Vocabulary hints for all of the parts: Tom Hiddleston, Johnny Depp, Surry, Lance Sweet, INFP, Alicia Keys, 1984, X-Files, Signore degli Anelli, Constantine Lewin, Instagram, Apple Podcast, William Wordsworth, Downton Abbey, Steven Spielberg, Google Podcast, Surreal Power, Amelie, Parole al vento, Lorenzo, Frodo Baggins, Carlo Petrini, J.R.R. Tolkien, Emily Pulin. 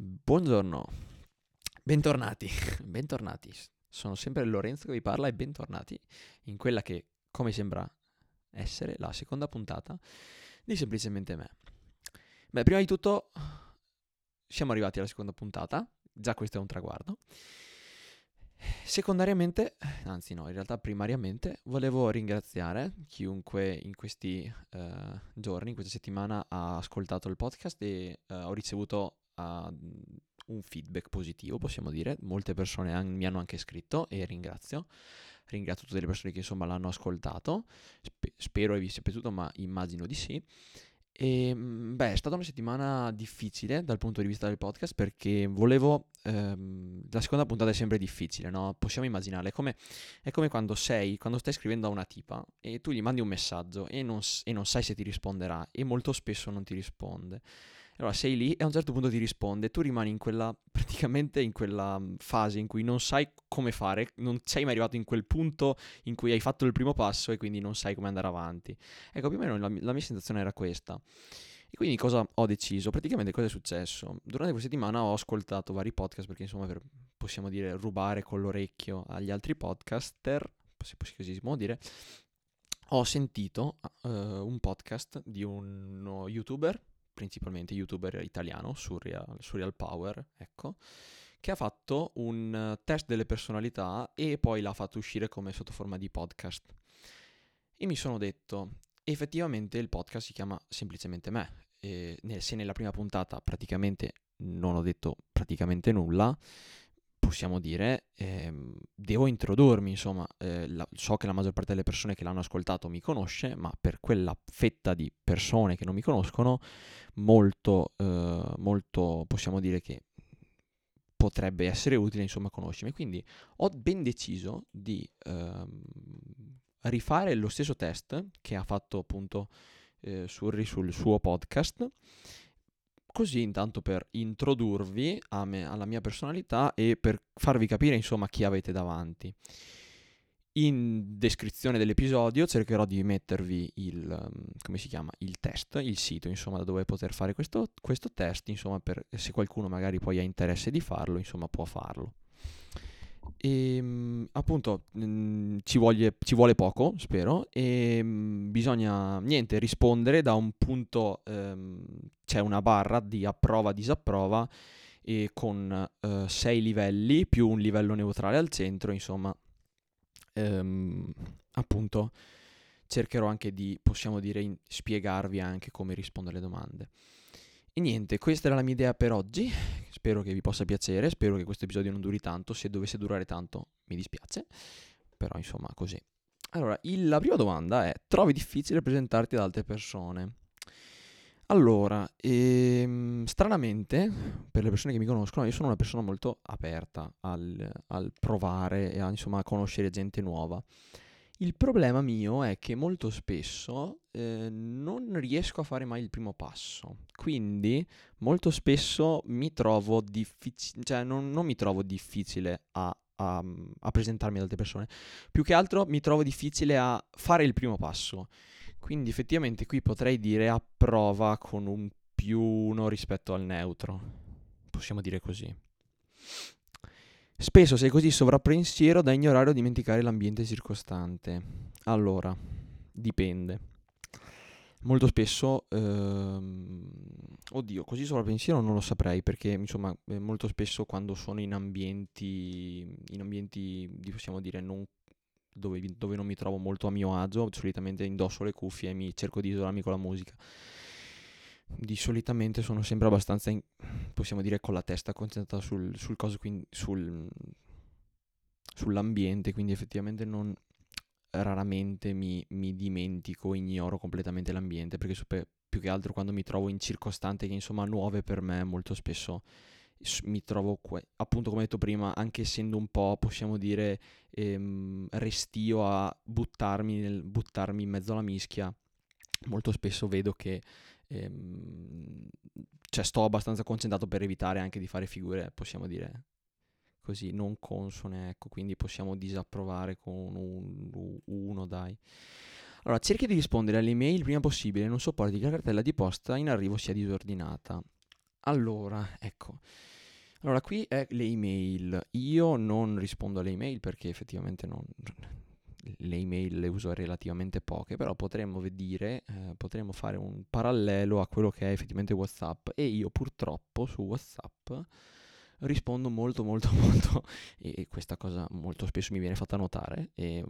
Buongiorno, bentornati, sono sempre Lorenzo che vi parla e bentornati in quella che, come sembra essere, la seconda puntata di Semplicemente Me. Beh, prima di tutto siamo arrivati alla seconda puntata, già questo è un traguardo. Primariamente volevo ringraziare chiunque in questi giorni, in questa settimana ha ascoltato il podcast e ho ricevuto un feedback positivo, possiamo dire. Molte persone mi hanno anche scritto e ringrazio tutte le persone che insomma l'hanno ascoltato, spero vi sia piaciuto, ma immagino di sì. E beh, è stata una settimana difficile dal punto di vista del podcast perché volevo la seconda puntata è sempre difficile, no? Possiamo immaginare, è come quando stai scrivendo a una tipa e tu gli mandi un messaggio e non sai se ti risponderà, e molto spesso non ti risponde. Allora sei lì e a un certo punto ti risponde, tu rimani in quella fase in cui non sai come fare, non sei mai arrivato in quel punto in cui hai fatto il primo passo e quindi non sai come andare avanti. Ecco, più o meno la mia sensazione era questa. E quindi cosa ho deciso? Praticamente cosa è successo? Durante questa settimana ho ascoltato vari podcast perché insomma possiamo dire rubare con l'orecchio agli altri podcaster, se così può dire. Ho sentito un podcast di uno youtuber, principalmente youtuber italiano, Surreal Power, ecco, che ha fatto un test delle personalità e poi l'ha fatto uscire come sotto forma di podcast. E mi sono detto, effettivamente il podcast si chiama Semplicemente Me, e se nella prima puntata praticamente non ho detto praticamente nulla, possiamo dire, devo introdurmi, insomma, so che la maggior parte delle persone che l'hanno ascoltato mi conosce, ma per quella fetta di persone che non mi conoscono, molto possiamo dire che potrebbe essere utile, insomma, conoscermi. Quindi ho ben deciso di rifare lo stesso test che ha fatto appunto Surry sul suo podcast, così intanto per introdurvi alla mia personalità e per farvi capire insomma chi avete davanti. In descrizione dell'episodio cercherò di mettervi il test, il sito insomma da dove poter fare questo test, insomma, per se qualcuno magari poi ha interesse di farlo, insomma può farlo. E appunto ci vuole poco, spero, e bisogna rispondere da un punto, c'è una barra di approva disapprova e con 6 livelli più un livello neutrale al centro, insomma appunto cercherò anche di, possiamo dire, spiegarvi anche come rispondere alle domande. E niente, questa era la mia idea per oggi, spero che vi possa piacere, spero che questo episodio non duri tanto, se dovesse durare tanto mi dispiace, però insomma così. Allora, la prima domanda è, trovi difficile presentarti ad altre persone? Allora, stranamente, per le persone che mi conoscono, io sono una persona molto aperta al provare e a conoscere gente nuova. Il problema mio è che molto spesso non riesco a fare mai il primo passo, quindi molto spesso mi trovo non mi trovo difficile a presentarmi ad altre persone, più che altro mi trovo difficile a fare il primo passo, quindi effettivamente qui potrei dire approva con un più uno rispetto al neutro, possiamo dire così. Spesso sei così sovrappensiero da ignorare o dimenticare l'ambiente circostante. Allora, dipende. Molto spesso, così sovrappensiero non lo saprei, perché insomma molto spesso quando sono in ambienti possiamo dire non dove non mi trovo molto a mio agio, solitamente indosso le cuffie e mi cerco di isolarmi con la musica. Di solitamente sono sempre abbastanza possiamo dire con la testa concentrata sul coso, quindi sull'ambiente, quindi effettivamente non raramente mi dimentico, ignoro completamente l'ambiente, perché più che altro quando mi trovo in circostanze che insomma nuove per me, molto spesso mi trovo appunto come detto prima, anche essendo un po' possiamo dire restio a buttarmi in mezzo alla mischia, molto spesso vedo che sto abbastanza concentrato per evitare anche di fare figure, possiamo dire così, non consone, ecco, quindi possiamo disapprovare con uno, dai. Allora, cerchi di rispondere alle email il prima possibile, non sopporti che la cartella di posta in arrivo sia disordinata. Allora, ecco. Allora, qui è le email. Io non rispondo alle email perché effettivamente non... le email le uso relativamente poche, però potremmo vedere, potremmo fare un parallelo a quello che è effettivamente WhatsApp, e io purtroppo su WhatsApp rispondo molto e questa cosa molto spesso mi viene fatta notare, e,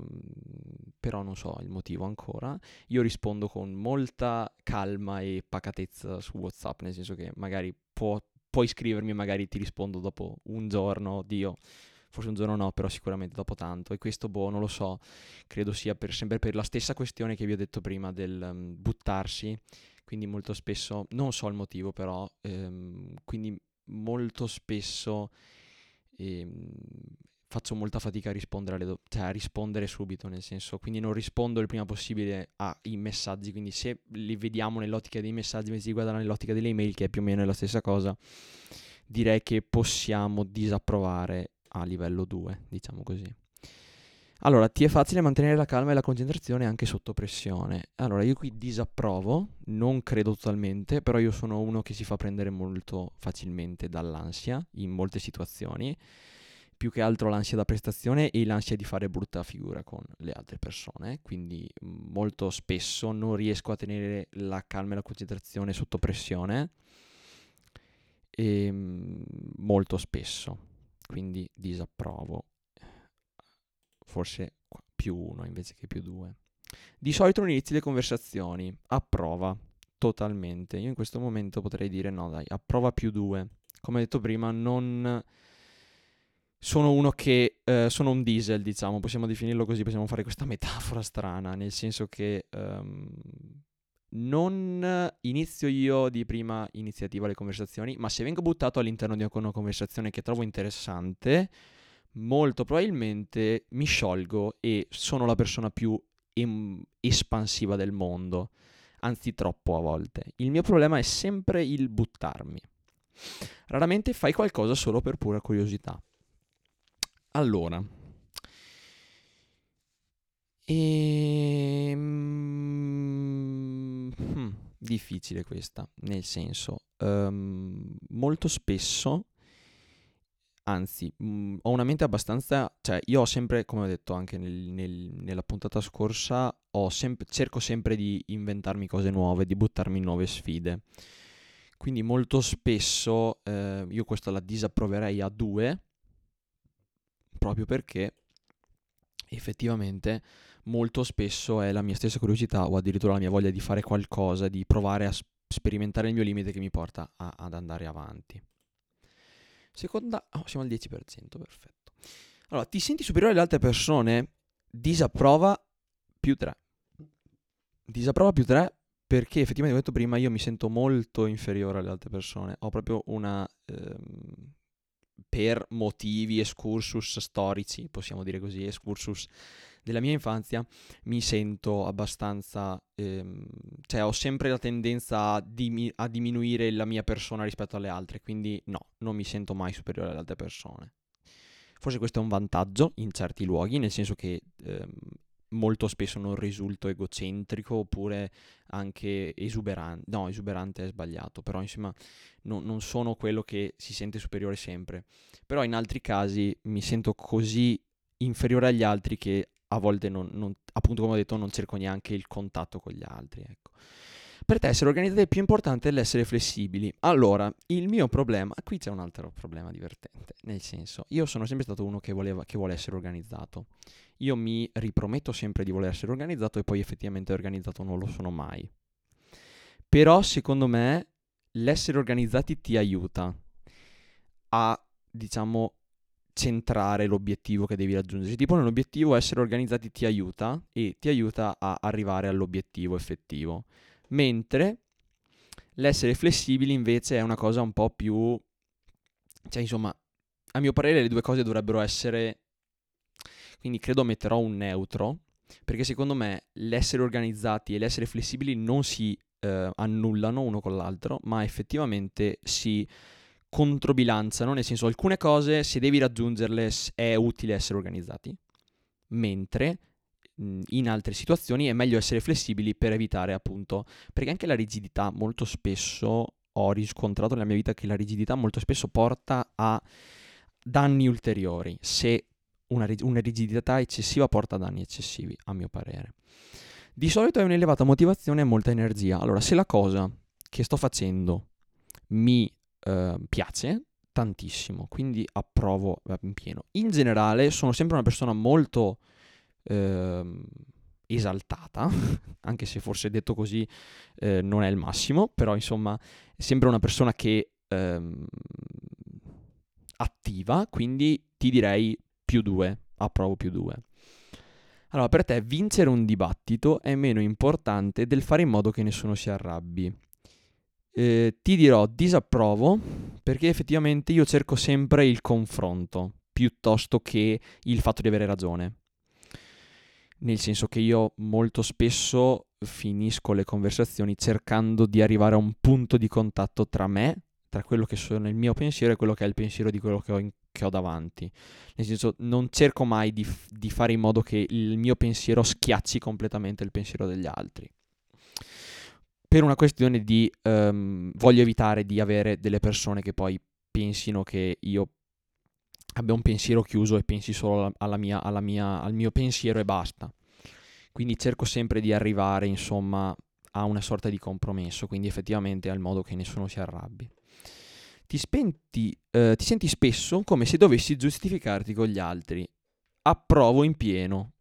però non so il motivo ancora. Io rispondo con molta calma e pacatezza su WhatsApp, nel senso che magari puoi scrivermi, magari ti rispondo dopo un giorno, forse un giorno no, però sicuramente dopo tanto. E questo, non lo so, credo sia sempre per la stessa questione che vi ho detto prima del buttarsi, quindi molto spesso, non so il motivo però, quindi molto spesso faccio molta fatica a rispondere, a rispondere subito, nel senso, quindi non rispondo il prima possibile ai messaggi, quindi se li vediamo nell'ottica dei messaggi invece di guardare nell'ottica delle email, che è più o meno la stessa cosa, direi che possiamo disapprovare a livello 2, diciamo così. Allora, ti è facile mantenere la calma e la concentrazione anche sotto pressione. Allora, io qui disapprovo, non credo totalmente, però io sono uno che si fa prendere molto facilmente dall'ansia in molte situazioni, più che altro l'ansia da prestazione e l'ansia di fare brutta figura con le altre persone, quindi molto spesso non riesco a tenere la calma e la concentrazione sotto pressione, e molto spesso. Quindi disapprovo, forse più 1 invece che più 2. Di solito non inizi le conversazioni, approva totalmente. Io in questo momento potrei dire no dai, approva più 2. Come detto prima, non sono uno che, sono un diesel, diciamo, possiamo definirlo così, possiamo fare questa metafora strana, nel senso che non inizio io di prima iniziativa le conversazioni, ma se vengo buttato all'interno di una conversazione che trovo interessante, molto probabilmente mi sciolgo e sono la persona più espansiva del mondo, anzi troppo a volte. Il mio problema è sempre il buttarmi. Raramente fai qualcosa solo per pura curiosità. Allora, difficile questa, nel senso, molto spesso, anzi, ho una mente abbastanza, cioè io ho sempre, come ho detto anche nella puntata scorsa, cerco sempre di inventarmi cose nuove, di buttarmi in nuove sfide, quindi molto spesso io questa la disapproverei a 2, proprio perché effettivamente molto spesso è la mia stessa curiosità o addirittura la mia voglia di fare qualcosa, di provare a sperimentare il mio limite, che mi porta ad andare avanti. Seconda, siamo al 10%, perfetto. Allora, ti senti superiore alle altre persone? Disapprova più 3. Disapprova più 3 perché effettivamente, come ho detto prima, io mi sento molto inferiore alle altre persone. Ho proprio una... per motivi excursus storici, possiamo dire così, excursus della mia infanzia, mi sento abbastanza, cioè ho sempre la tendenza a diminuire la mia persona rispetto alle altre, quindi no, non mi sento mai superiore alle altre persone. Forse questo è un vantaggio in certi luoghi, nel senso che molto spesso non risulto egocentrico oppure anche esuberante, no, esuberante è sbagliato, però insomma non sono quello che si sente superiore sempre, però in altri casi mi sento così inferiore agli altri che a volte non appunto, come ho detto, non cerco neanche il contatto con gli altri, ecco. Per te essere organizzati è più importante l'essere flessibili. Allora, il mio problema, qui c'è un altro problema divertente, nel senso, io sono sempre stato uno che vuole essere organizzato. Io mi riprometto sempre di voler essere organizzato e poi effettivamente organizzato non lo sono mai. Però, secondo me, l'essere organizzati ti aiuta a, diciamo, centrare l'obiettivo che devi raggiungere. Tipo, nell'obiettivo essere organizzati ti aiuta e ti aiuta a arrivare all'obiettivo effettivo. Mentre l'essere flessibili invece è una cosa un po' più, cioè insomma, a mio parere le due cose dovrebbero essere, quindi credo metterò un neutro, perché secondo me l'essere organizzati e l'essere flessibili non si annullano uno con l'altro, ma effettivamente si controbilanciano, nel senso, alcune cose se devi raggiungerle è utile essere organizzati, mentre in altre situazioni è meglio essere flessibili per evitare, appunto, perché anche la rigidità molto spesso ho riscontrato nella mia vita che la rigidità molto spesso porta a danni ulteriori, se una rigidità eccessiva porta a danni eccessivi, a mio parere. Di solito è un'elevata motivazione e molta energia. Allora, se la cosa che sto facendo mi piace tantissimo, quindi approvo in pieno. In generale sono sempre una persona molto esaltata, anche se forse detto così non è il massimo, però insomma è sempre una persona che attiva, quindi ti direi +2, approvo +2. Allora, per te vincere un dibattito è meno importante del fare in modo che nessuno si arrabbi. Ti dirò disapprovo, perché effettivamente io cerco sempre il confronto piuttosto che il fatto di avere ragione. Nel senso che io molto spesso finisco le conversazioni cercando di arrivare a un punto di contatto tra me, tra quello che sono il mio pensiero e quello che è il pensiero di quello che ho davanti. Nel senso, non cerco mai di fare in modo che il mio pensiero schiacci completamente il pensiero degli altri. Per una questione di voglio evitare di avere delle persone che poi pensino che io abbia un pensiero chiuso e pensi solo al mio pensiero e basta. Quindi cerco sempre di arrivare, insomma, a una sorta di compromesso, quindi effettivamente al modo che nessuno si arrabbi. Ti senti spesso come se dovessi giustificarti con gli altri. Approvo in pieno,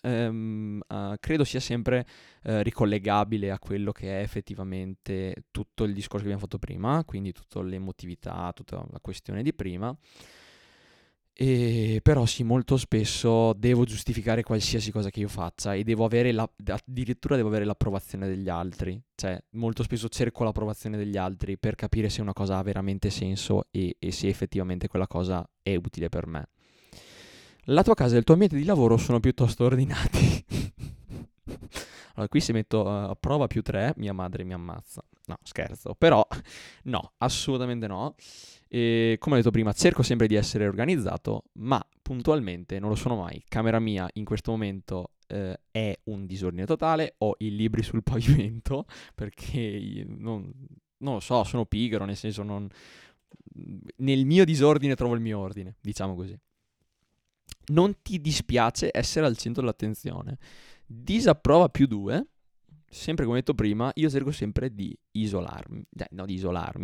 credo sia sempre ricollegabile a quello che è effettivamente tutto il discorso che abbiamo fatto prima, quindi tutta l'emotività, tutta la questione di prima. E però sì, molto spesso devo giustificare qualsiasi cosa che io faccia e devo avere addirittura devo avere l'approvazione degli altri, cioè molto spesso cerco l'approvazione degli altri per capire se una cosa ha veramente senso e se effettivamente quella cosa è utile per me. La tua casa e il tuo ambiente di lavoro sono piuttosto ordinati. Allora, qui se metto a prova +3, mia madre mi ammazza. No, scherzo. Però no, assolutamente no. E, come ho detto prima, cerco sempre di essere organizzato, ma puntualmente non lo sono mai. Camera mia in questo momento è un disordine totale. Ho i libri sul pavimento perché non lo so, sono pigro, nel senso nel mio disordine trovo il mio ordine, diciamo così. Non ti dispiace essere al centro dell'attenzione. Disapprova +2. Sempre come detto prima, io cerco sempre di isolarmi.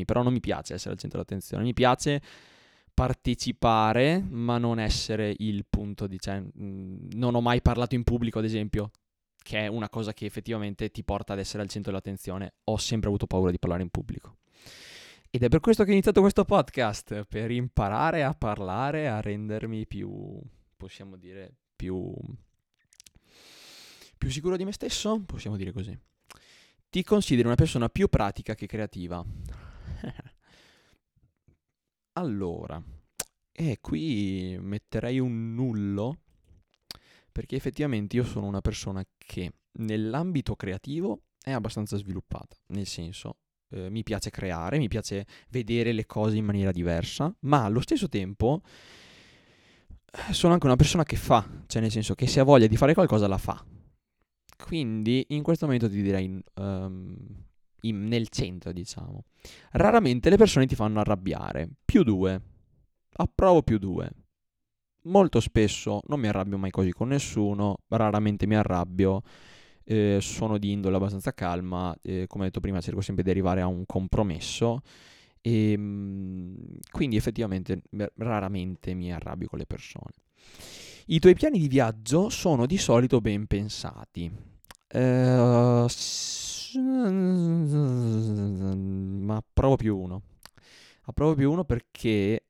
Però non mi piace essere al centro dell'attenzione. Mi piace partecipare, ma non essere il punto di... Cioè, non ho mai parlato in pubblico, ad esempio, che è una cosa che effettivamente ti porta ad essere al centro dell'attenzione. Ho sempre avuto paura di parlare in pubblico. Ed è per questo che ho iniziato questo podcast, per imparare a parlare, a rendermi più... possiamo dire più sicuro di me stesso, possiamo dire così. Ti consideri una persona più pratica che creativa? Allora, qui metterei un nullo, perché effettivamente io sono una persona che nell'ambito creativo è abbastanza sviluppata, nel senso mi piace creare, mi piace vedere le cose in maniera diversa, ma allo stesso tempo sono anche una persona che fa, cioè nel senso che se ha voglia di fare qualcosa la fa. Quindi in questo momento ti direi nel centro, diciamo. Raramente le persone ti fanno arrabbiare. +2. Approvo +2. Molto spesso non mi arrabbio mai così con nessuno, raramente mi arrabbio, sono di indole abbastanza calma, come detto prima cerco sempre di arrivare a un compromesso. E quindi effettivamente raramente mi arrabbio con le persone. I tuoi piani di viaggio sono di solito ben pensati. Ma approvo +1. Approvo +1 perché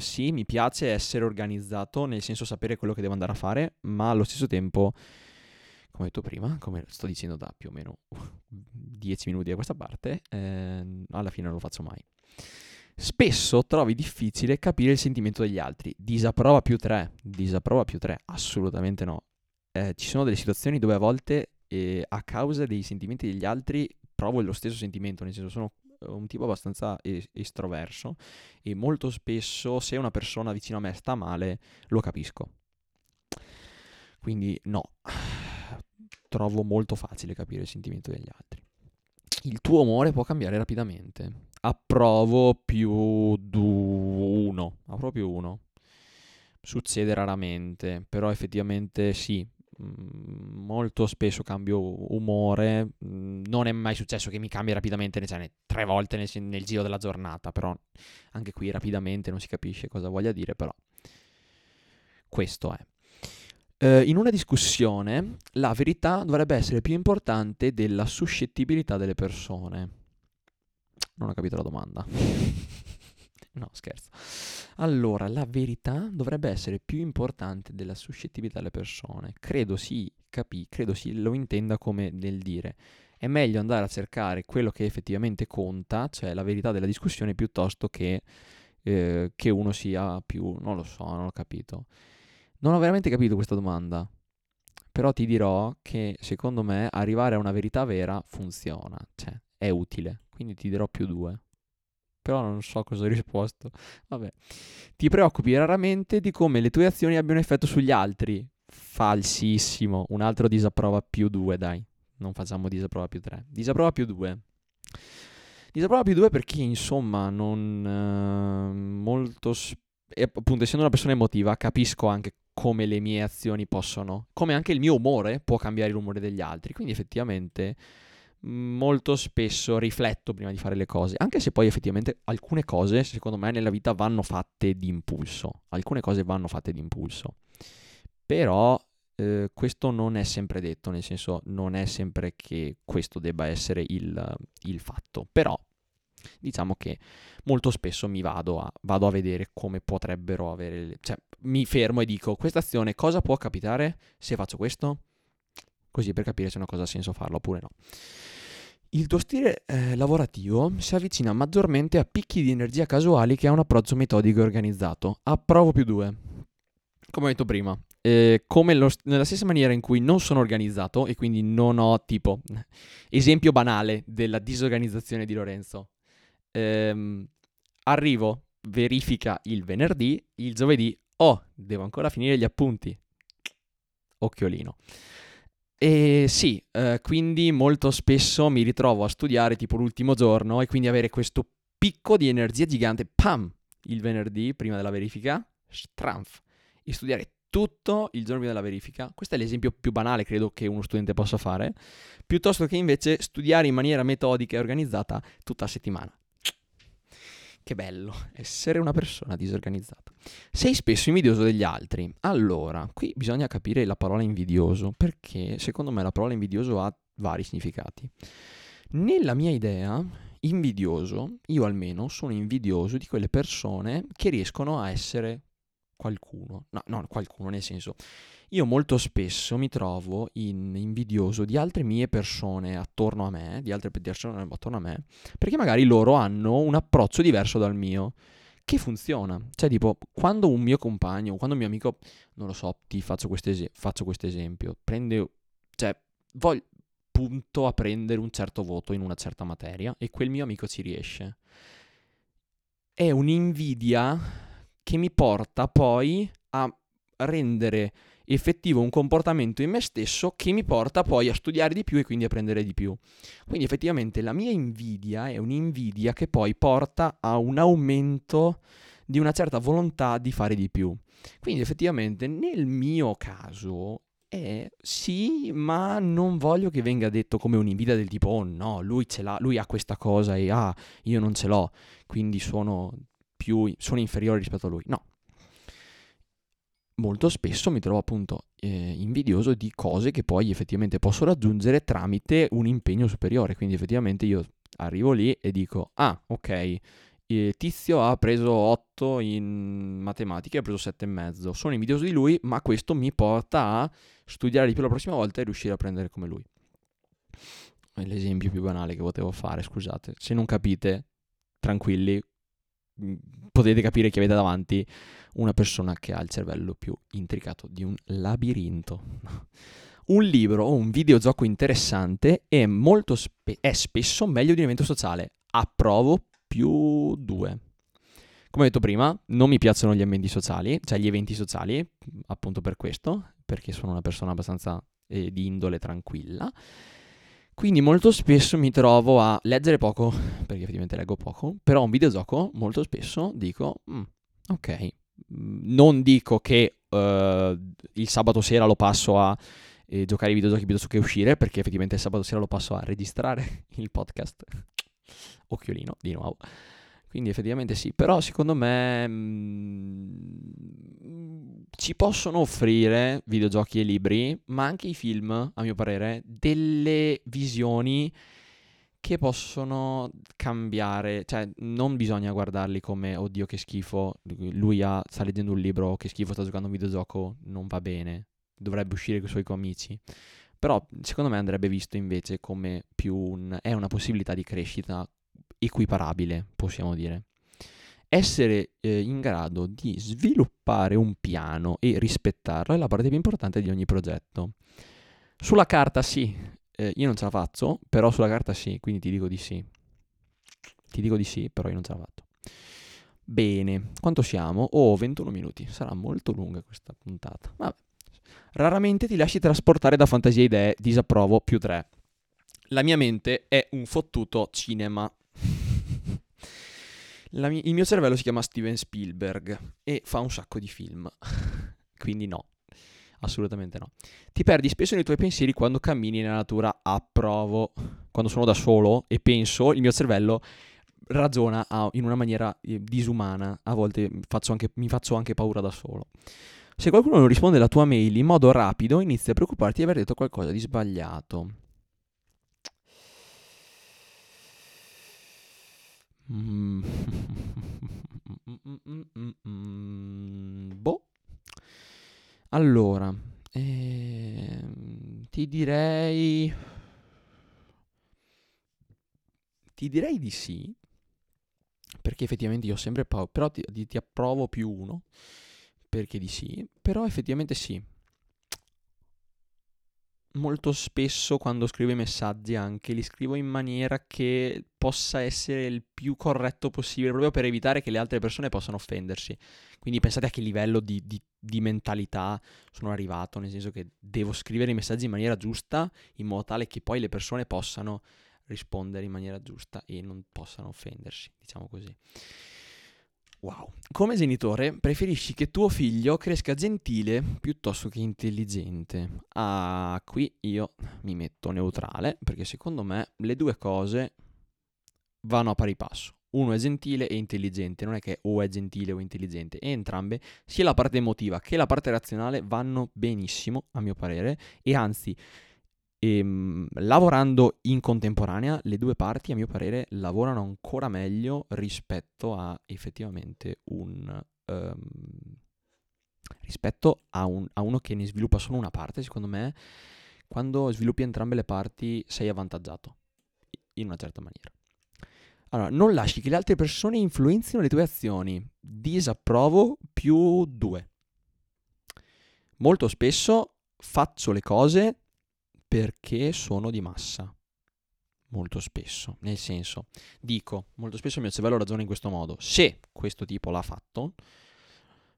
sì, mi piace essere organizzato, nel senso sapere quello che devo andare a fare, ma allo stesso tempo, come ho detto prima, come sto dicendo da più o meno 10 minuti a questa parte, alla fine non lo faccio mai. Spesso trovi difficile capire il sentimento degli altri. Disapprova +3. Disapprova +3, assolutamente no. Ci sono delle situazioni dove a volte a causa dei sentimenti degli altri provo lo stesso sentimento, nel senso sono un tipo abbastanza estroverso e molto spesso se una persona vicino a me sta male lo capisco. Quindi no, trovo molto facile capire il sentimento degli altri. il tuo umore può cambiare rapidamente. Approvo più uno. Succede raramente, però effettivamente sì, molto spesso cambio umore. Non è mai successo che mi cambi rapidamente, cioè, 3 volte nel giro della giornata, però anche qui rapidamente non si capisce cosa voglia dire, però questo è. In una discussione la verità dovrebbe essere più importante della suscettibilità delle persone. Non ho capito la domanda. No, scherzo. Allora, la verità dovrebbe essere più importante della suscettibilità delle persone. Credo si lo intenda come nel dire. È meglio andare a cercare quello che effettivamente conta, cioè la verità della discussione, piuttosto che uno sia più... Non lo so, non ho capito. Non ho veramente capito questa domanda. Però ti dirò che, secondo me, arrivare a una verità vera funziona. Cioè, è utile. Quindi ti dirò +2. Però non so cosa ho risposto. Vabbè. Ti preoccupi raramente di come le tue azioni abbiano effetto sugli altri. Falsissimo. Un altro disapprova +2, dai. Non facciamo disapprova +3. Disapprova +2. Disapprova +2 perché, insomma, non... molto... E appunto, essendo una persona emotiva, capisco anche come le mie azioni possono... Come anche il mio umore può cambiare l'umore degli altri. Quindi effettivamente... molto spesso rifletto prima di fare le cose, anche se poi effettivamente alcune cose, secondo me, nella vita vanno fatte di impulso. Però questo non è sempre detto, nel senso non è sempre che questo debba essere il fatto, però diciamo che molto spesso mi vado a vedere come potrebbero avere cioè mi fermo e dico: questa azione cosa può capitare se faccio questo? Così per capire se una cosa ha senso farlo oppure no. Il tuo stile lavorativo si avvicina maggiormente a picchi di energia casuali che a un approccio metodico e organizzato. Approvo +2. Come ho detto prima, nella stessa maniera in cui non sono organizzato e quindi non ho, tipo, esempio banale della disorganizzazione di Lorenzo. Arrivo, verifica il venerdì, il giovedì, devo ancora finire gli appunti. Occhiolino. E sì, quindi molto spesso mi ritrovo a studiare tipo l'ultimo giorno e quindi avere questo picco di energia gigante, pam, il venerdì prima della verifica, stramf, e studiare tutto il giorno prima della verifica. Questo è l'esempio più banale, credo, che uno studente possa fare, piuttosto che invece studiare in maniera metodica e organizzata tutta la settimana. Che bello, essere una persona disorganizzata. Sei spesso invidioso degli altri. Allora, qui bisogna capire la parola invidioso, perché secondo me la parola invidioso ha vari significati. Nella mia idea, invidioso, io almeno sono invidioso di quelle persone che riescono a essere qualcuno. No, non qualcuno, nel senso, io molto spesso mi trovo invidioso di altre mie persone attorno a me, di altre persone attorno a me, perché magari loro hanno un approccio diverso dal mio, che funziona. Cioè, tipo, quando un mio compagno, quando un mio amico, non lo so, ti faccio questo esempio, punto a prendere un certo voto in una certa materia e quel mio amico ci riesce. È un'invidia che mi porta poi a rendere effettivo un comportamento in me stesso che mi porta poi a studiare di più e quindi a prendere di più. Quindi effettivamente la mia invidia è un'invidia che poi porta a un aumento di una certa volontà di fare di più. Quindi effettivamente nel mio caso è sì, ma non voglio che venga detto come un'invidia del tipo: oh no, lui ce l'ha, lui ha questa cosa e io non ce l'ho, quindi sono inferiore rispetto a lui. No. Molto spesso mi trovo appunto invidioso di cose che poi effettivamente posso raggiungere tramite un impegno superiore. Quindi effettivamente io arrivo lì e dico: ah, ok, Tizio ha preso 8 in matematica e ha preso 7,5. Sono invidioso di lui, ma questo mi porta a studiare di più la prossima volta e riuscire a prendere come lui. È l'esempio più banale che potevo fare, scusate. Se non capite, tranquilli, potete capire che avete davanti una persona che ha il cervello più intricato di un labirinto. Un libro o un videogioco interessante è molto è spesso meglio di un evento sociale. Approvo +2. Come ho detto prima, non mi piacciono gli eventi sociali, appunto per questo, perché sono una persona abbastanza di indole tranquilla. Quindi molto spesso mi trovo a leggere poco, perché effettivamente leggo poco, però un videogioco molto spesso dico, ok, non dico che il sabato sera lo passo a giocare ai videogiochi piuttosto che uscire, perché effettivamente il sabato sera lo passo a registrare il podcast, occhiolino di nuovo. Quindi effettivamente sì, però secondo me ci possono offrire videogiochi e libri, ma anche i film, a mio parere, delle visioni che possono cambiare, cioè non bisogna guardarli come oddio che schifo, lui sta leggendo un libro, che schifo sta giocando un videogioco, non va bene, dovrebbe uscire con i suoi amici. Però secondo me andrebbe visto invece come più è una possibilità di crescita equiparabile, possiamo dire. Essere in grado di sviluppare un piano e rispettarlo è la parte più importante di ogni progetto. Sulla carta sì, io non ce la faccio, però sulla carta sì, quindi ti dico di sì. Ti dico di sì, però io non ce la faccio. Bene, quanto siamo? 21 minuti, sarà molto lunga questa puntata. Vabbè. Raramente ti lasci trasportare da fantasie e idee, disapprovo, +3. La mia mente è un fottuto cinema. Il mio cervello si chiama Steven Spielberg e fa un sacco di film. Quindi no, assolutamente no. Ti perdi spesso nei tuoi pensieri quando cammini nella natura, approvo. Quando sono da solo e penso, il mio cervello ragiona in una maniera disumana. A volte mi faccio anche paura da solo. Se qualcuno non risponde alla tua mail in modo rapido, inizia a preoccuparti di aver detto qualcosa di sbagliato. Boh. Allora, ti direi di sì, perché effettivamente io ho sempre paura, però ti approvo +1, perché di sì, però effettivamente sì. Molto spesso quando scrivo i messaggi anche li scrivo in maniera che possa essere il più corretto possibile, proprio per evitare che le altre persone possano offendersi. Quindi pensate a che livello di mentalità sono arrivato, nel senso che devo scrivere i messaggi in maniera giusta, in modo tale che poi le persone possano rispondere in maniera giusta e non possano offendersi, diciamo così. Wow. Come genitore preferisci che tuo figlio cresca gentile piuttosto che intelligente? Ah, qui io mi metto neutrale, perché secondo me le due cose vanno a pari passo. Uno è gentile e intelligente, non è che o è gentile o intelligente, e entrambe, sia la parte emotiva che la parte razionale, vanno benissimo a mio parere, e anzi lavorando in contemporanea le due parti a mio parere lavorano ancora meglio rispetto a effettivamente uno che ne sviluppa solo una parte. Secondo me quando sviluppi entrambe le parti sei avvantaggiato in una certa maniera. Allora, non lasci che le altre persone influenzino le tue azioni, disapprovo +2. Molto spesso faccio le cose perché sono di massa, molto spesso, nel senso, dico, molto spesso il mio cervello ragiona in questo modo: se questo tipo l'ha fatto,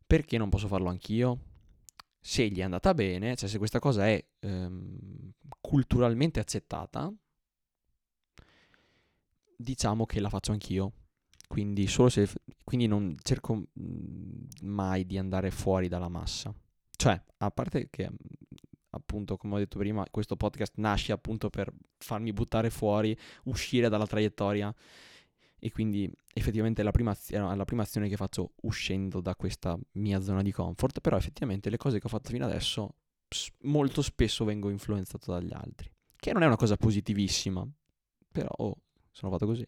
perché non posso farlo anch'io? Se gli è andata bene, cioè se questa cosa è culturalmente accettata, diciamo che la faccio anch'io. Quindi quindi non cerco mai di andare fuori dalla massa. Cioè, a parte che appunto, come ho detto prima, questo podcast nasce appunto per farmi buttare fuori, uscire dalla traiettoria, e quindi effettivamente è la prima azione che faccio uscendo da questa mia zona di comfort. Però effettivamente le cose che ho fatto fino adesso molto spesso vengo influenzato dagli altri, che non è una cosa positivissima, però sono fatto così.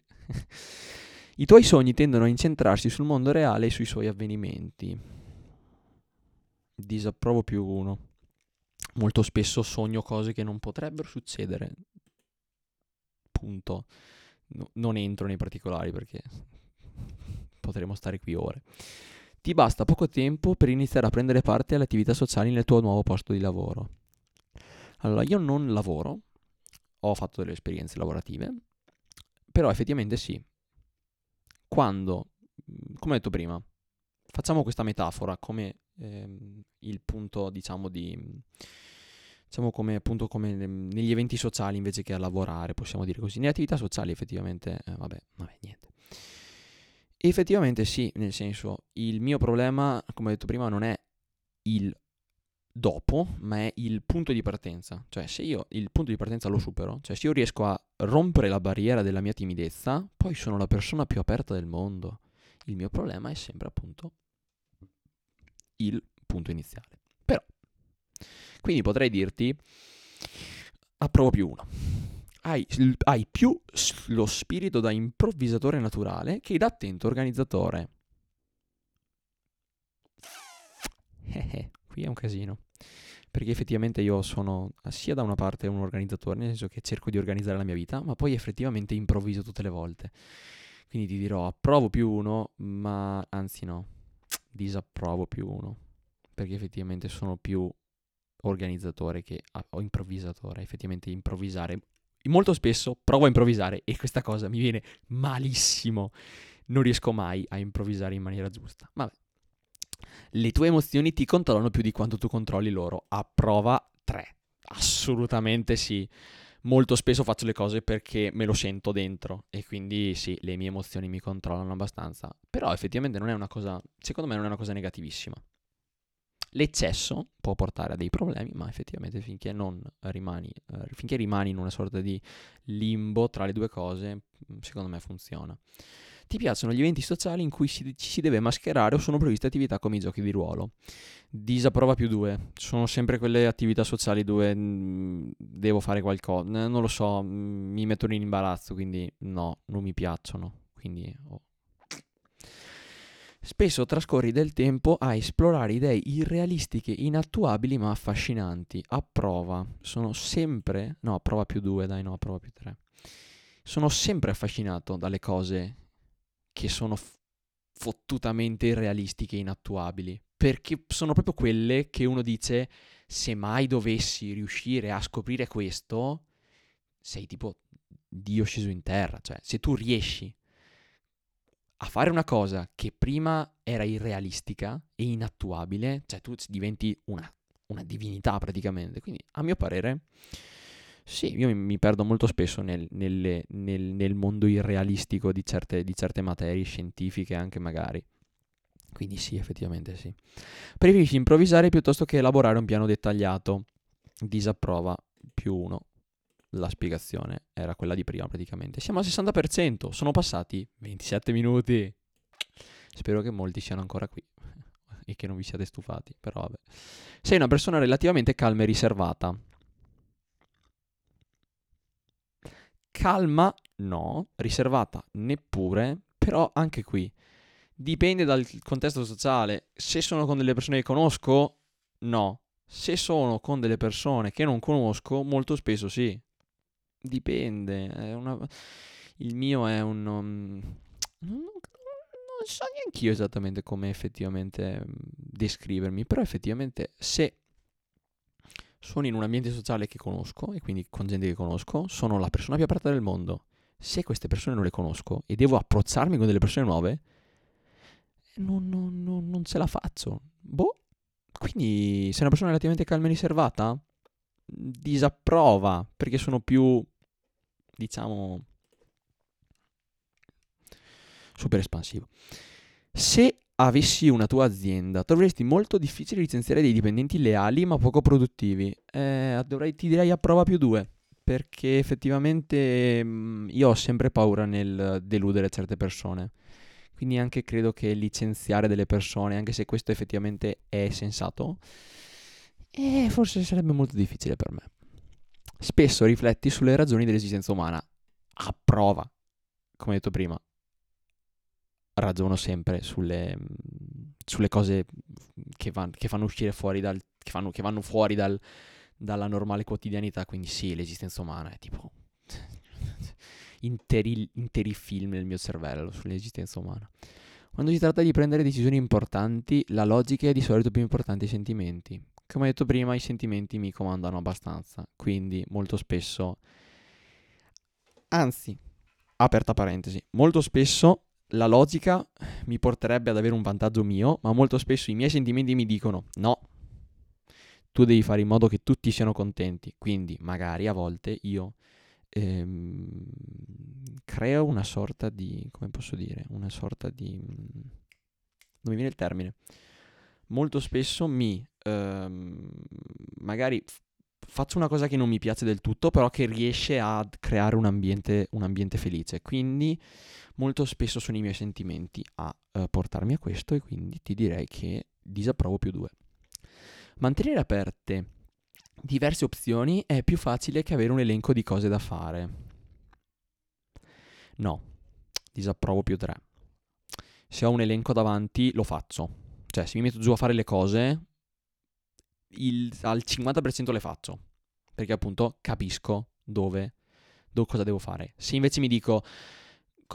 I tuoi sogni tendono a incentrarsi sul mondo reale e sui suoi avvenimenti, disapprovo +1. Molto spesso sogno cose che non potrebbero succedere, punto. No, non entro nei particolari perché potremmo stare qui ore. Ti basta poco tempo per iniziare a prendere parte alle attività sociali nel tuo nuovo posto di lavoro. Allora, io non lavoro, ho fatto delle esperienze lavorative, però effettivamente sì. Quando, come ho detto prima, facciamo questa metafora come il punto, diciamo, di diciamo come appunto come negli eventi sociali invece che a lavorare, possiamo dire così. Nelle attività sociali effettivamente, vabbè, niente. Effettivamente sì, nel senso, il mio problema, come ho detto prima, non è il dopo, ma è il punto di partenza. Cioè, se io il punto di partenza lo supero, cioè se io riesco a rompere la barriera della mia timidezza, poi sono la persona più aperta del mondo. Il mio problema è sempre appunto il punto iniziale. Quindi potrei dirti, approvo più uno, hai più lo spirito da improvvisatore naturale che da attento organizzatore. Qui è un casino, perché effettivamente io sono sia da una parte un organizzatore, nel senso che cerco di organizzare la mia vita, ma poi effettivamente improvviso tutte le volte. Quindi ti dirò, approvo più uno, ma anzi no, disapprovo più uno, perché effettivamente sono più organizzatore che o improvvisatore. Effettivamente improvvisare molto spesso, provo a improvvisare e questa cosa mi viene malissimo, non riesco mai a improvvisare in maniera giusta. Vabbè, le tue emozioni ti controllano più di quanto tu controlli loro. Approva 3, assolutamente sì. Molto spesso faccio le cose perché me lo sento dentro e quindi sì, le mie emozioni mi controllano abbastanza, però effettivamente non è una cosa, secondo me non è una cosa negativissima. L'eccesso può portare a dei problemi, ma effettivamente finché rimani in una sorta di limbo tra le due cose, secondo me funziona. Ti piacciono gli eventi sociali in cui ci si deve mascherare o sono previste attività come i giochi di ruolo? Disapprova più 2. Sono sempre quelle attività sociali dove devo fare qualcosa, non lo so, mi mettono in imbarazzo, quindi no, non mi piacciono, quindi... Spesso trascorri del tempo a esplorare idee irrealistiche, inattuabili ma affascinanti. Approva. Sono sempre... No, approva più 2, dai, no, approva più 3. Sono sempre affascinato dalle cose che sono fottutamente irrealistiche e inattuabili. Perché sono proprio quelle che uno dice, se mai dovessi riuscire a scoprire questo, sei tipo Dio sceso in terra. Cioè, se tu riesci a fare una cosa che prima era irrealistica e inattuabile, cioè tu diventi una divinità praticamente. Quindi, a mio parere, sì, io mi perdo molto spesso nel mondo irrealistico di certe materie scientifiche anche magari. Quindi sì, effettivamente sì. Preferisci improvvisare piuttosto che elaborare un piano dettagliato? Disapprova più 1. La spiegazione era quella di prima praticamente. Siamo al 60%, sono passati 27 minuti. Spero che molti siano ancora qui e che non vi siate stufati, però vabbè. Sei una persona relativamente calma e riservata. Calma no, riservata neppure, però anche qui dipende dal contesto sociale. Se sono con delle persone che conosco, no. Se sono con delle persone che non conosco, molto spesso sì. Dipende, il mio è un... non so neanch'io esattamente come effettivamente descrivermi, però effettivamente se sono in un ambiente sociale che conosco e quindi con gente che conosco, sono la persona più aperta del mondo. Se queste persone non le conosco e devo approcciarmi con delle persone nuove, non ce la faccio. Boh. Quindi sei una persona relativamente calma e riservata? Disapprova, perché sono più, diciamo, super espansivo. Se avessi una tua azienda, troveresti molto difficile licenziare dei dipendenti leali ma poco produttivi. Ti direi approva più 2, perché effettivamente io ho sempre paura nel deludere certe persone. Quindi anche credo che licenziare delle persone, anche se questo effettivamente è sensato, forse sarebbe molto difficile per me. Spesso rifletti sulle ragioni dell'esistenza umana. Approva. Come detto prima, ragiono sempre sulle cose che vanno fuori dalla normale quotidianità. Quindi sì, l'esistenza umana è tipo... Interi film nel mio cervello sull'esistenza umana. Quando si tratta di prendere decisioni importanti, la logica è di solito più importante ai sentimenti. Come ho detto prima, i sentimenti mi comandano abbastanza, quindi molto spesso, anzi, aperta parentesi, molto spesso la logica mi porterebbe ad avere un vantaggio mio, ma molto spesso i miei sentimenti mi dicono no, tu devi fare in modo che tutti siano contenti. Quindi magari a volte io creo una sorta di, come posso dire, una sorta di, non mi viene il termine, molto spesso mi magari faccio una cosa che non mi piace del tutto, però che riesce a creare un ambiente felice. Quindi molto spesso sono i miei sentimenti a portarmi a questo, e quindi ti direi che disapprovo +2. Mantenere aperte diverse opzioni è più facile che avere un elenco di cose da fare. No, disapprovo +3. Se ho un elenco davanti lo faccio. Cioè, se mi metto giù a fare le cose, al 50% le faccio, perché appunto capisco dove cosa devo fare. Se invece mi dico,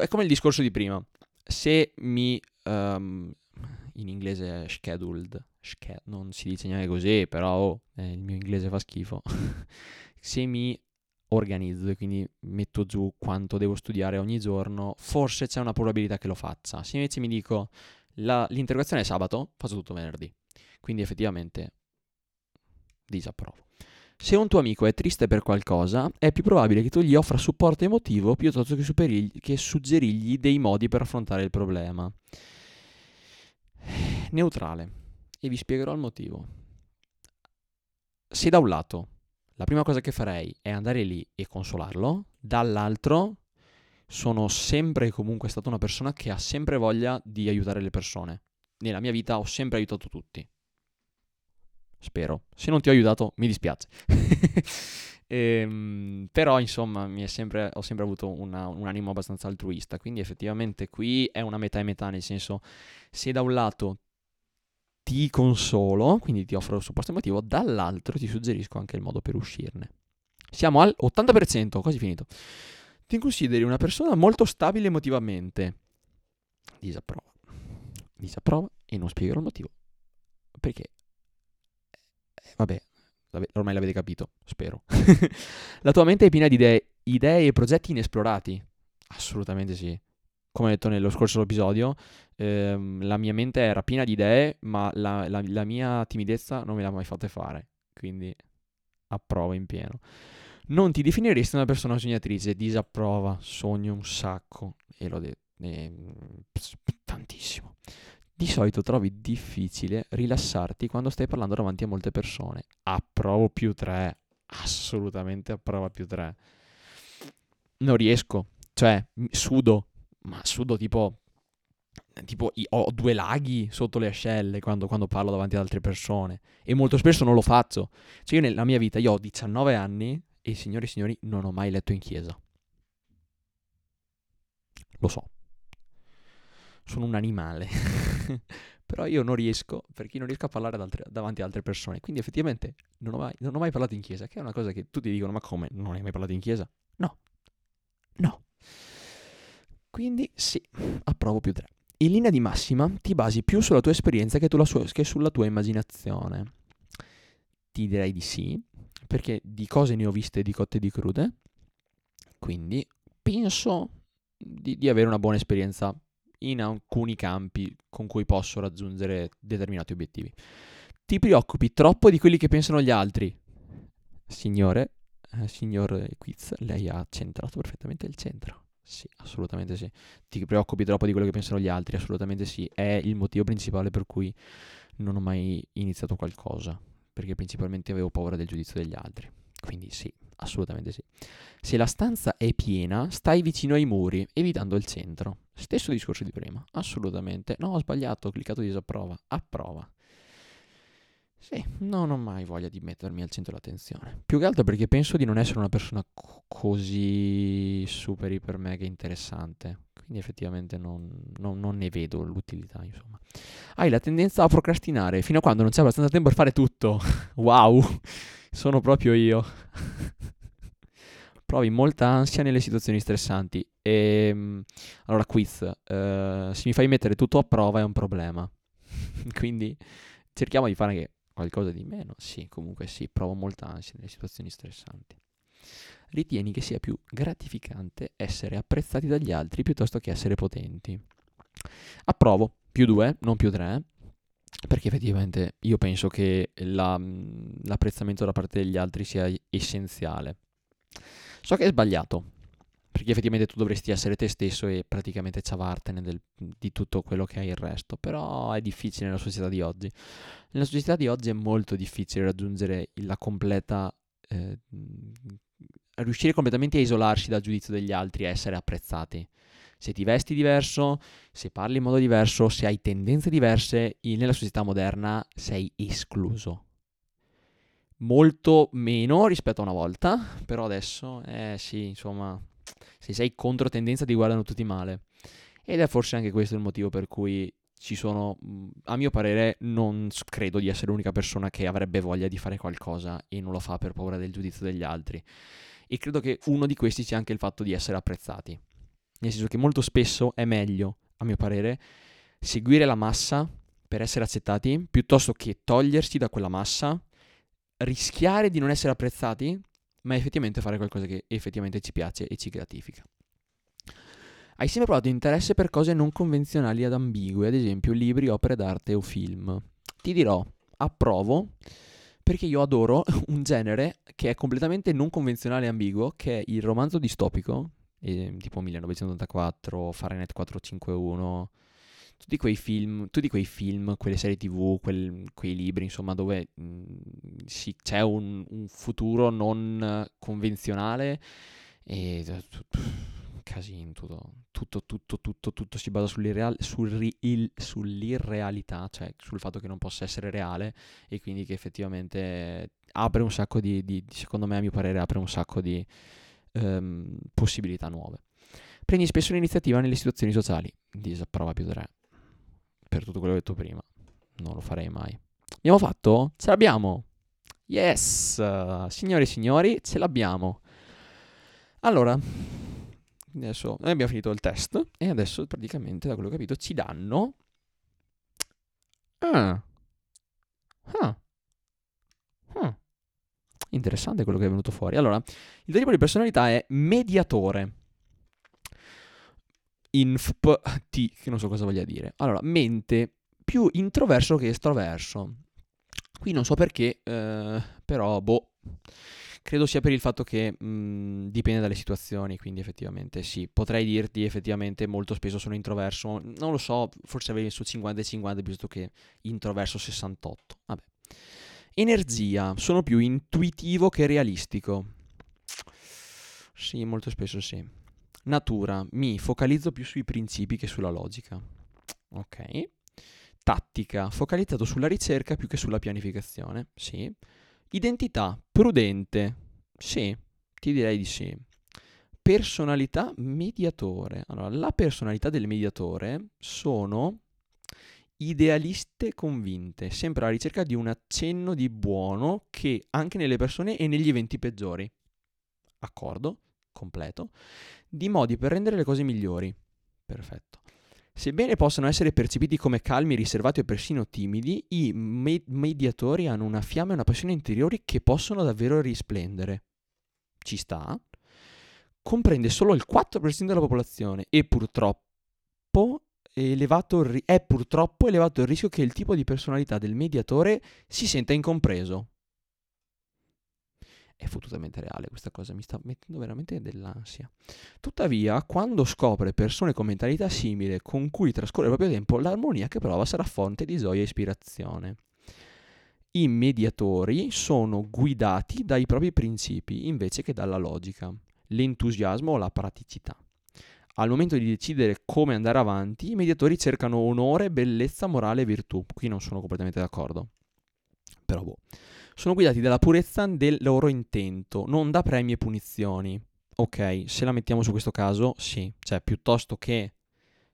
è come il discorso di prima, se mi in inglese è scheduled, non si dice neanche così, però il mio inglese fa schifo. Se mi organizzo e quindi metto giù quanto devo studiare ogni giorno, forse c'è una probabilità che lo faccia. Se invece mi dico l'interrogazione è sabato, faccio tutto venerdì. Quindi effettivamente disapprovo. Se un tuo amico è triste per qualcosa, è più probabile che tu gli offra supporto emotivo piuttosto che suggerigli dei modi per affrontare il problema. Neutrale, e vi spiegherò il motivo. Se da un lato la prima cosa che farei è andare lì e consolarlo, dall'altro sono sempre e comunque stata una persona che ha sempre voglia di aiutare le persone. Nella mia vita ho sempre aiutato tutti. Spero. Se non ti ho aiutato, mi dispiace. Però, insomma, ho sempre avuto un animo abbastanza altruista. Quindi, effettivamente, qui è una metà e metà. Nel senso, se da un lato ti consolo, quindi ti offro il supporto emotivo, dall'altro ti suggerisco anche il modo per uscirne. Siamo al 80%, quasi finito. Ti consideri una persona molto stabile emotivamente. Disapprova, e non spiegherò il motivo. Perché? Vabbè, ormai l'avete capito, spero. La tua mente è piena di idee e progetti inesplorati. Assolutamente sì. Come ho detto nello scorso episodio, la mia mente era piena di idee, ma la mia timidezza non me l'ha mai fatta fare. Quindi approvo in pieno. Non ti definiresti una persona sognatrice. Disapprova, sogno un sacco. E l'ho detto tantissimo. Di solito trovi difficile rilassarti quando stai parlando davanti a molte persone. Approvo +3. Assolutamente approvo +3. Non riesco. Cioè, sudo. Ma sudo tipo ho 2 laghi sotto le ascelle quando parlo davanti ad altre persone. E molto spesso non lo faccio. Cioè, io nella mia vita, io ho 19 anni e, signori e signori, non ho mai letto in chiesa. Lo so. Sono un animale, però io non riesco, perché non riesco a parlare davanti ad altre persone, quindi effettivamente non ho mai parlato in chiesa, che è una cosa che tutti dicono, ma come, non hai mai parlato in chiesa? No, quindi sì, approvo +3. In linea di massima ti basi più sulla tua esperienza che sulla tua immaginazione. Ti direi di sì, perché di cose ne ho viste di cotte e di crude, quindi penso di avere una buona esperienza in alcuni campi con cui posso raggiungere determinati obiettivi. Ti preoccupi troppo di quelli che pensano gli altri. Signor Quiz, lei ha centrato perfettamente il centro. Sì, assolutamente sì. Ti preoccupi troppo di quello che pensano gli altri, assolutamente sì. È il motivo principale per cui non ho mai iniziato qualcosa, perché principalmente avevo paura del giudizio degli altri. Quindi sì, assolutamente sì. Se la stanza è piena, stai vicino ai muri, evitando il centro. Stesso discorso di prima, assolutamente. No, ho sbagliato, ho cliccato disapprova. Approva. Sì, non ho mai voglia di mettermi al centro dell'attenzione. Più che altro perché penso di non essere una persona così super iper mega interessante. Quindi effettivamente non ne vedo l'utilità, insomma. Hai la tendenza a procrastinare fino a quando non c'è abbastanza tempo per fare tutto. Wow! Sono proprio io. Provi molta ansia nelle situazioni stressanti. Allora, quiz. Se mi fai mettere tutto a prova è un problema. Quindi cerchiamo di fare anche qualcosa di meno. Sì, comunque sì. Provo molta ansia nelle situazioni stressanti. Ritieni che sia più gratificante essere apprezzati dagli altri piuttosto che essere potenti. Approvo +2, non +3. perché effettivamente io penso che l'apprezzamento da parte degli altri sia essenziale. So che è sbagliato, perché effettivamente tu dovresti essere te stesso e praticamente ciavartene di tutto quello che hai il resto, però è difficile nella società di oggi. Nella società di oggi è molto difficile raggiungere la completa... riuscire completamente a isolarsi dal giudizio degli altri e essere apprezzati. Se ti vesti diverso, se parli in modo diverso, se hai tendenze diverse, nella società moderna sei escluso. Molto meno rispetto a una volta, però adesso, sì, insomma, se sei contro tendenza ti guardano tutti male. Ed è forse anche questo il motivo per cui ci sono, a mio parere, non credo di essere l'unica persona che avrebbe voglia di fare qualcosa e non lo fa per paura del giudizio degli altri. E credo che uno di questi sia anche il fatto di essere apprezzati. Nel senso che molto spesso è meglio, a mio parere, seguire la massa per essere accettati, piuttosto che togliersi da quella massa, rischiare di non essere apprezzati, ma effettivamente fare qualcosa che effettivamente ci piace e ci gratifica. Hai sempre provato interesse per cose non convenzionali ed ambigue, ad esempio libri, opere d'arte o film. Ti dirò, approvo, perché io adoro un genere che è completamente non convenzionale e ambiguo, che è il romanzo distopico, tipo 1984, Fahrenheit 451, tutti quei film, quelle serie tv, quei libri, insomma, dove sì, c'è un futuro non convenzionale e casino, tutto si basa sull'irrealità, cioè sul fatto che non possa essere reale, e quindi che effettivamente apre un sacco di secondo me, a mio parere, apre un sacco di possibilità nuove. Prendi spesso l'iniziativa nelle situazioni sociali. Disapprova più 3. Per tutto quello che ho detto prima, non lo farei mai. Abbiamo fatto? Ce l'abbiamo! Yes! Signore e signori, ce l'abbiamo! Allora, adesso noi abbiamo finito il test e adesso praticamente, da quello che ho capito, ci danno... Interessante quello che è venuto fuori. Allora, il tuo tipo di personalità è mediatore. INFP, che non so cosa voglia dire. Allora, mente più introverso che estroverso. Qui non so perché, però, credo sia per il fatto che dipende dalle situazioni, quindi effettivamente sì. Potrei dirti effettivamente molto spesso sono introverso, non lo so, forse avevi su 50-50 piuttosto che introverso 68. Vabbè. Energia, sono più intuitivo che realistico. Sì, molto spesso sì. Natura, mi focalizzo più sui principi che sulla logica. Ok. Tattica, focalizzato sulla ricerca più che sulla pianificazione. Sì. Identità, prudente. Sì, ti direi di sì. Personalità, mediatore. Allora, la personalità del mediatore sono... idealiste convinte, sempre alla ricerca di un accenno di buono che anche nelle persone e negli eventi peggiori. Accordo, completo. Di modi per rendere le cose migliori. Perfetto. Sebbene possano essere percepiti come calmi, riservati o persino timidi, i mediatori hanno una fiamma e una passione interiori che possono davvero risplendere. Ci sta. Comprende solo il 4% della popolazione e purtroppo è elevato il rischio che il tipo di personalità del mediatore si senta incompreso. È fottutamente reale questa cosa, mi sta mettendo veramente dell'ansia. Tuttavia, quando scopre persone con mentalità simile con cui trascorre il proprio tempo, l'armonia che prova sarà fonte di gioia e ispirazione. I mediatori sono guidati dai propri principi invece che dalla logica, l'entusiasmo o la praticità. Al momento di decidere come andare avanti, i mediatori cercano onore, bellezza, morale e virtù. Qui non sono completamente d'accordo. Però Sono guidati dalla purezza del loro intento, non da premi e punizioni. Ok, se la mettiamo su questo caso, sì. Cioè, piuttosto che,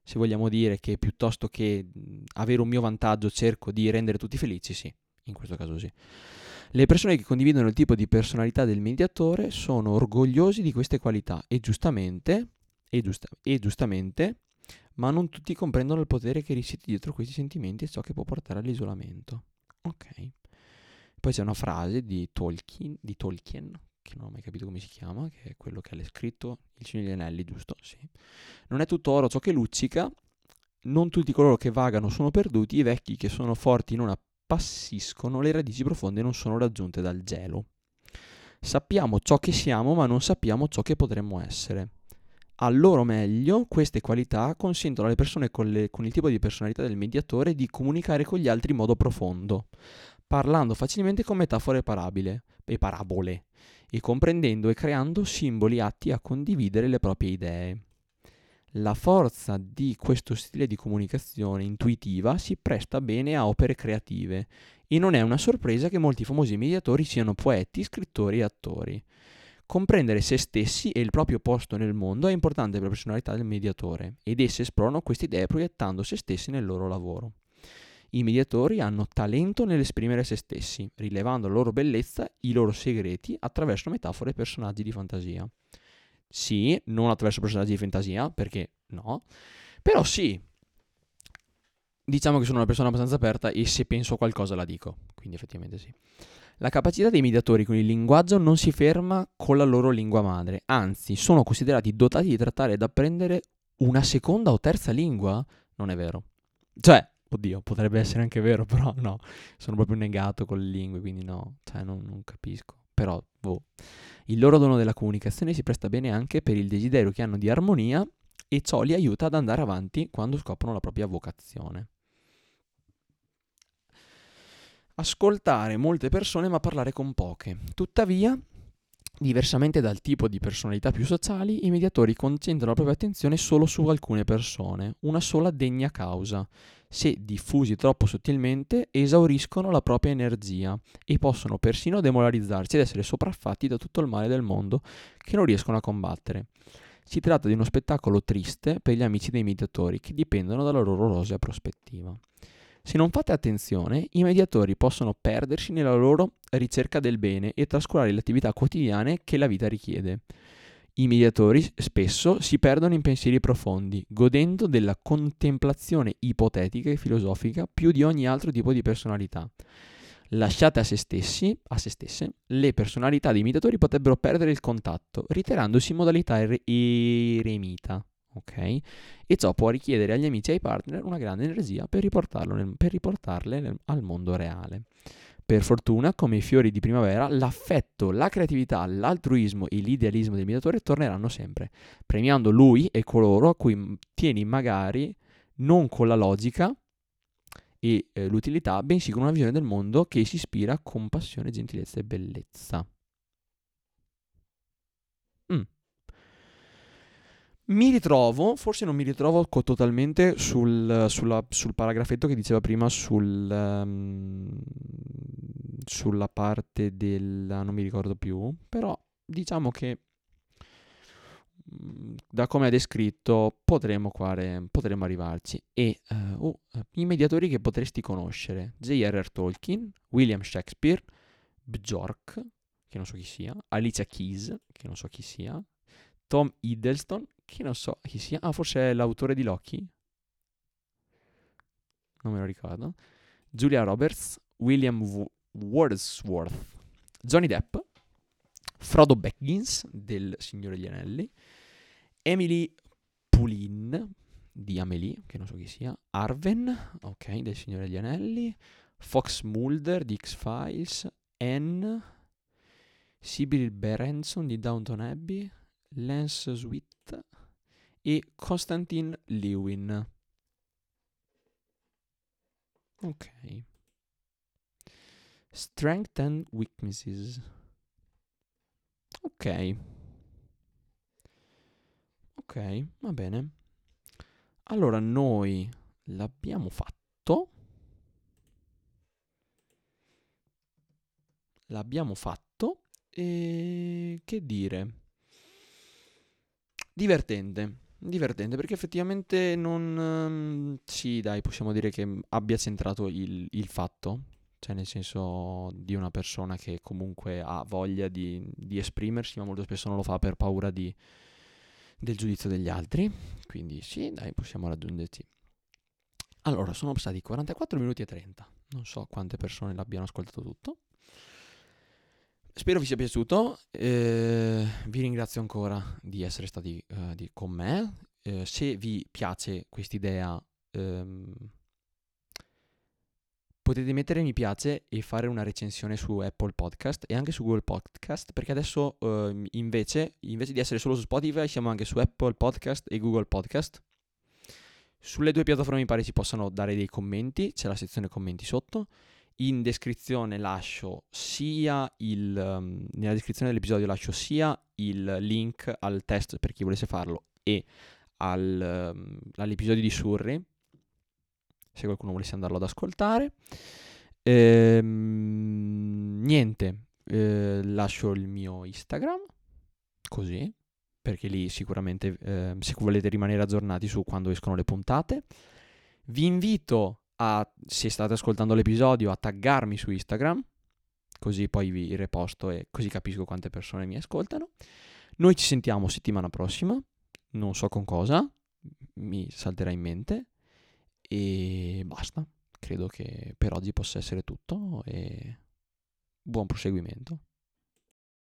se vogliamo dire che piuttosto che avere un mio vantaggio cerco di rendere tutti felici, sì. In questo caso sì. Le persone che condividono il tipo di personalità del mediatore sono orgogliosi di queste qualità e giustamente, ma non tutti comprendono il potere che risiede dietro questi sentimenti e ciò che può portare all'isolamento. Ok. Poi c'è una frase di Tolkien, che non ho mai capito come si chiama, che è quello che ha scritto Il Signore degli Anelli, giusto? Sì. Non è tutto oro ciò che luccica, non tutti coloro che vagano sono perduti, i vecchi che sono forti non appassiscono, le radici profonde non sono raggiunte dal gelo. Sappiamo ciò che siamo, ma non sappiamo ciò che potremmo essere. Al loro meglio, queste qualità consentono alle persone con il tipo di personalità del mediatore di comunicare con gli altri in modo profondo, parlando facilmente con metafore e parabole, e comprendendo e creando simboli atti a condividere le proprie idee. La forza di questo stile di comunicazione intuitiva si presta bene a opere creative e non è una sorpresa che molti famosi mediatori siano poeti, scrittori e attori. Comprendere se stessi e il proprio posto nel mondo è importante per la personalità del mediatore ed esse esplorano queste idee proiettando se stessi nel loro lavoro. I mediatori hanno talento nell'esprimere se stessi, rilevando la loro bellezza, i loro segreti attraverso metafore e personaggi di fantasia. Sì, non attraverso personaggi di fantasia, perché no, però sì, diciamo che sono una persona abbastanza aperta e se penso a qualcosa la dico, quindi effettivamente sì. La capacità dei mediatori con il linguaggio non si ferma con la loro lingua madre, anzi sono considerati dotati di trattare ed apprendere una seconda o terza lingua? Non è vero. Cioè, oddio, potrebbe essere anche vero, però no, sono proprio negato con le lingue, quindi no, cioè non capisco. Però, boh. Il loro dono della comunicazione si presta bene anche per il desiderio che hanno di armonia e ciò li aiuta ad andare avanti quando scoprono la propria vocazione. Ascoltare molte persone ma parlare con poche. Tuttavia, diversamente dal tipo di personalità più sociali, i mediatori concentrano la propria attenzione solo su alcune persone, una sola degna causa. Se diffusi troppo sottilmente, esauriscono la propria energia e possono persino demoralizzarsi ed essere sopraffatti da tutto il male del mondo che non riescono a combattere. Si tratta di uno spettacolo triste per gli amici dei mediatori che dipendono dalla loro rosea prospettiva. Se non fate attenzione, i mediatori possono perdersi nella loro ricerca del bene e trascurare le attività quotidiane che la vita richiede. I mediatori spesso si perdono in pensieri profondi, godendo della contemplazione ipotetica e filosofica più di ogni altro tipo di personalità. Lasciate a se stesse, le personalità dei mediatori potrebbero perdere il contatto, ritirandosi in modalità eremita. Ok? E ciò può richiedere agli amici e ai partner una grande energia per riportarle al mondo reale. Per fortuna, come i fiori di primavera, l'affetto, la creatività, l'altruismo e l'idealismo del mediatore torneranno sempre, premiando lui e coloro a cui tieni magari non con la logica e l'utilità, bensì con una visione del mondo che si ispira con passione, gentilezza e bellezza. Mi ritrovo, forse non mi ritrovo totalmente sul paragrafetto che diceva prima sulla parte della, non mi ricordo più, però diciamo che da come è descritto potremmo arrivarci. E i mediatori che potresti conoscere: J.R.R. Tolkien, William Shakespeare, Björk, che non so chi sia, Alicia Keys, che non so chi sia, Tom Hiddleston, che non so chi sia, forse è l'autore di Loki, non me lo ricordo, Julia Roberts, William Wordsworth, Johnny Depp, Frodo Baggins del Signore degli Anelli, Emily Pulin di Amelie, che non so chi sia, Arwen, ok, del Signore degli Anelli, Fox Mulder di X-Files, Anne Sibyl Berenson di Downton Abbey, Lance Sweet e Constantine Lewin. Ok. Strength and Weaknesses. Ok, va bene. Allora noi l'abbiamo fatto. E che dire? Divertente, perché effettivamente non... Sì, dai, possiamo dire che abbia centrato il fatto, cioè nel senso di una persona che comunque ha voglia di esprimersi, ma molto spesso non lo fa per paura del giudizio degli altri, quindi sì, dai, possiamo raggiungerci. Allora, sono passati 44 minuti e 30, non so quante persone l'abbiano ascoltato tutto. Spero vi sia piaciuto, vi ringrazio ancora di essere stati con me, se vi piace quest'idea potete mettere mi piace e fare una recensione su Apple Podcast e anche su Google Podcast, perché adesso invece di essere solo su Spotify siamo anche su Apple Podcast e Google Podcast. Sulle due piattaforme mi pare si possano dare dei commenti, c'è la sezione commenti sotto. In descrizione lascio sia nella descrizione dell'episodio lascio sia il link al test per chi volesse farlo e all'episodio di Surry, se qualcuno volesse andarlo ad ascoltare. Lascio il mio Instagram, così, perché lì sicuramente, se volete rimanere aggiornati su quando escono le puntate, vi invito se state ascoltando l'episodio, a taggarmi su Instagram, così poi vi reposto e così capisco quante persone mi ascoltano. Noi ci sentiamo settimana prossima, non so con cosa, mi salterà in mente, e basta. Credo che per oggi possa essere tutto e buon proseguimento.